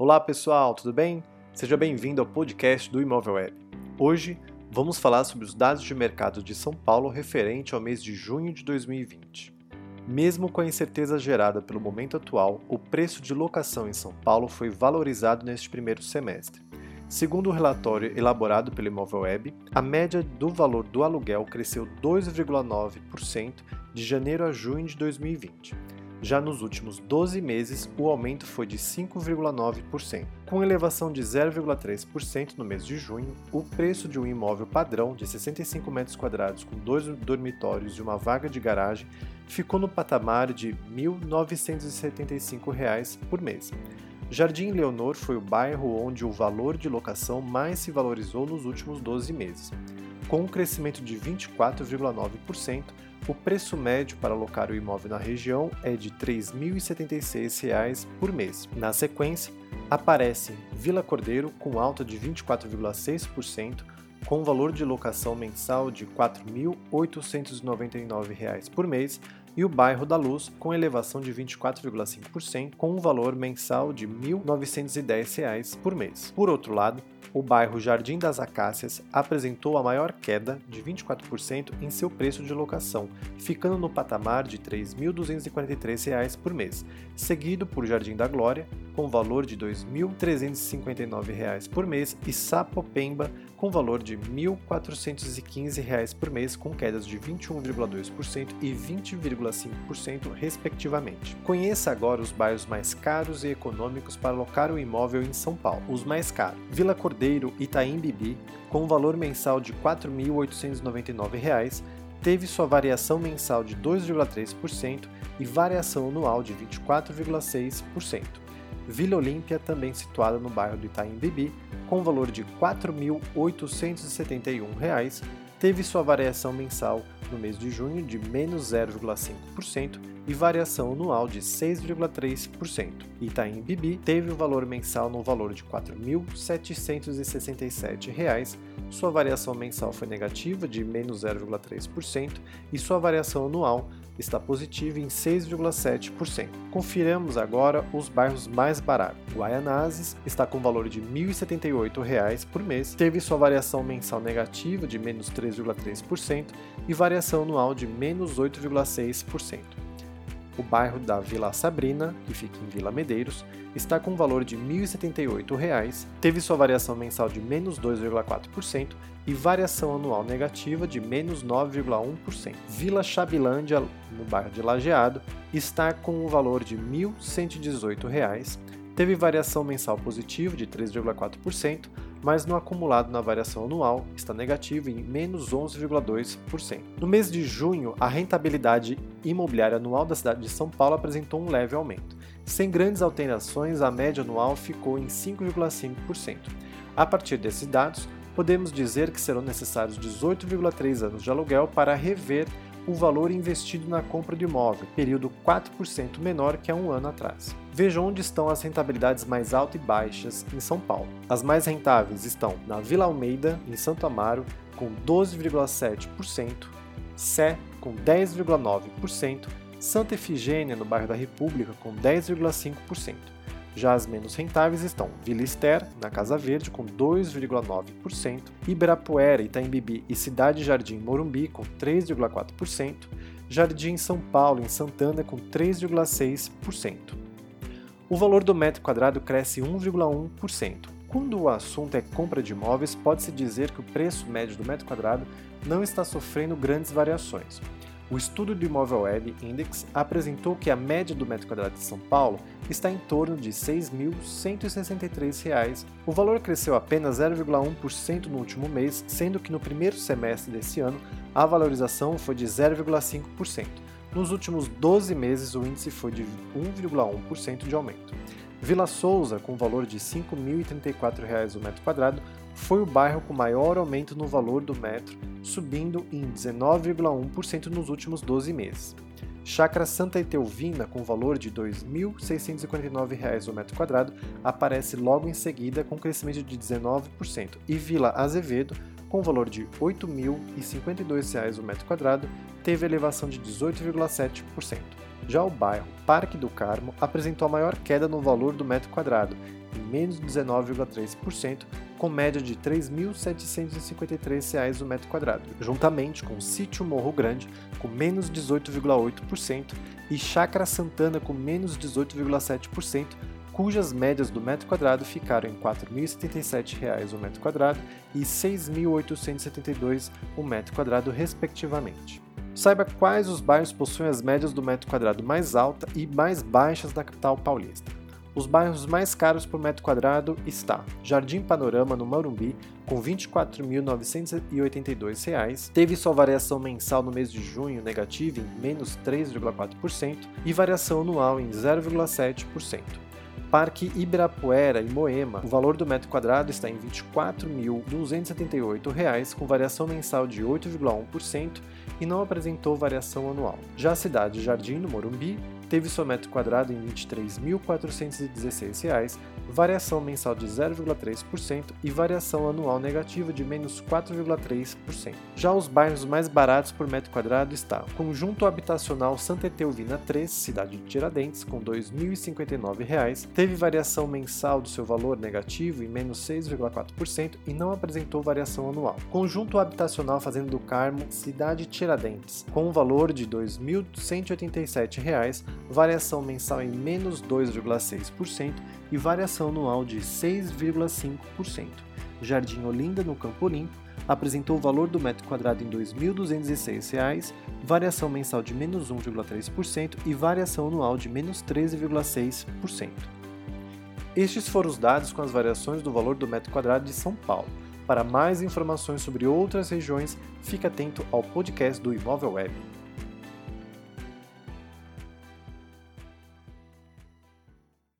Olá pessoal, tudo bem? Seja bem-vindo ao podcast do Imovelweb. Hoje vamos falar sobre os dados de mercado de São Paulo referente ao mês de junho de 2020. Mesmo com a incerteza gerada pelo momento atual, o preço de locação em São Paulo foi valorizado neste primeiro semestre. Segundo o relatório elaborado pelo Imovelweb, a média do valor do aluguel cresceu 2,9% de janeiro a junho de 2020. Já nos últimos 12 meses, o aumento foi de 5,9%. Com elevação de 0,3% no mês de junho, o preço de um imóvel padrão de 65 metros quadrados com 2 dormitórios e uma vaga de garagem ficou no patamar de R$ 1.975 por mês. Jardim Leonor foi o bairro onde o valor de locação mais se valorizou nos últimos 12 meses. Com um crescimento de 24,9%, o preço médio para alocar o imóvel na região é de R$ 3.076 por mês. Na sequência, aparece Vila Cordeiro com alta de 24,6%, com valor de locação mensal de R$ 4.899 por mês, e o bairro da Luz com elevação de 24,5%, com um valor mensal de R$ 1.910 por mês. Por outro lado, o bairro Jardim das Acácias apresentou a maior queda de 24% em seu preço de locação, ficando no patamar de R$ 3.243 por mês, seguido por Jardim da Glória, com valor de R$ 2.359 por mês, e Sapopemba, com valor de R$ 1.415 por mês, com quedas de 21,2% e 20,5% respectivamente. Conheça agora os bairros mais caros e econômicos para alocar o imóvel em São Paulo. Os mais caros: Vila Cordeiro, Itaim Bibi, com um valor mensal de R$ 4.899, teve sua variação mensal de 2,3% e variação anual de 24,6%. Vila Olímpia, também situada no bairro do Itaim Bibi, com valor de R$ 4.871, teve sua variação mensal no mês de junho de menos 0,5% e variação anual de 6,3%. Itaim Bibi teve o valor mensal no valor de R$ 4.767, sua variação mensal foi negativa de menos 0,3% e sua variação anual está positiva em 6,7%. Confiramos agora os bairros mais baratos. Guaianazes está com valor de R$ 1.078 por mês, teve sua variação mensal negativa de menos 3,3% e variação anual de menos 8,6%. O bairro da Vila Sabrina, que fica em Vila Medeiros, está com um valor de R$ 1.078, teve sua variação mensal de menos 2,4% e variação anual negativa de menos 9,1%. Vila Chabilândia, no bairro de Lajeado, está com um valor de R$ 1.118, teve variação mensal positiva de 3,4%, mas no acumulado na variação anual está negativo em menos 11,2%. No mês de junho, a rentabilidade imobiliária anual da cidade de São Paulo apresentou um leve aumento. Sem grandes alterações, a média anual ficou em 5,5%. A partir desses dados, podemos dizer que serão necessários 18,3 anos de aluguel para rever o valor investido na compra do imóvel, período 4% menor que há um ano atrás. Veja onde estão as rentabilidades mais altas e baixas em São Paulo. As mais rentáveis estão na Vila Almeida, em Santo Amaro, com 12,7%, Sé, com 10,9%, Santa Efigênia, no bairro da República, com 10,5%. Já as menos rentáveis estão Vila Ester, na Casa Verde, com 2,9%, Ibirapuera, Itaim Bibi e Cidade Jardim Morumbi, com 3,4%, Jardim São Paulo, em Santana, com 3,6%. O valor do metro quadrado cresce 1,1%. Quando o assunto é compra de imóveis, pode-se dizer que o preço médio do metro quadrado não está sofrendo grandes variações. O estudo do Imovelweb Index apresentou que a média do metro quadrado de São Paulo está em torno de R$ 6.163. O valor cresceu apenas 0,1% no último mês, sendo que no primeiro semestre desse ano a valorização foi de 0,5%. Nos últimos 12 meses o índice foi de 1,1% de aumento. Vila Souza, com valor de R$ 5.034 o metro quadrado, foi o bairro com maior aumento no valor do metro, subindo em 19,1% nos últimos 12 meses. Chácara Santa Etelvina, com valor de R$ 2.649 o metro quadrado, aparece logo em seguida com crescimento de 19%, e Vila Azevedo, com valor de R$ 8.052 o metro quadrado, teve elevação de 18,7%. Já o bairro Parque do Carmo apresentou a maior queda no valor do metro quadrado, em menos 19,3%, com média de R$ 3.753 o metro quadrado, juntamente com o Sítio Morro Grande, com menos 18,8%, e Chácara Santana, com menos 18,7%, cujas médias do metro quadrado ficaram em R$ 4.077 o metro quadrado e R$ 6.872 o metro quadrado, respectivamente. Saiba quais os bairros possuem as médias do metro quadrado mais alta e mais baixas da capital paulista. Os bairros mais caros por metro quadrado está Jardim Panorama, no Morumbi, com R$ 24.982, teve sua variação mensal no mês de junho negativa em menos 3,4% e variação anual em 0,7%. Parque Ibirapuera, em Moema, o valor do metro quadrado está em R$ 24.278, com variação mensal de 8,1% e não apresentou variação anual. Já a cidade Jardim, no Morumbi, teve seu metro quadrado em R$ 23.416, variação mensal de 0,3% e variação anual negativa de menos 4,3%. Já os bairros mais baratos por metro quadrado está Conjunto Habitacional Santa Etelvina 3, cidade de Tiradentes, com R$ 2.059, teve variação mensal do seu valor negativo em menos 6,4% e não apresentou variação anual. Conjunto Habitacional Fazenda do Carmo, cidade de Tiradentes, com um valor de R$ 2.187, variação mensal em menos 2,6% e variação anual de 6,5%. Jardim Olinda, no Campo Limpo, apresentou o valor do metro quadrado em R$ 2.206, variação mensal de menos 1,3% e variação anual de menos 13,6%. Estes foram os dados com as variações do valor do metro quadrado de São Paulo. Para mais informações sobre outras regiões, fique atento ao podcast do Imovelweb.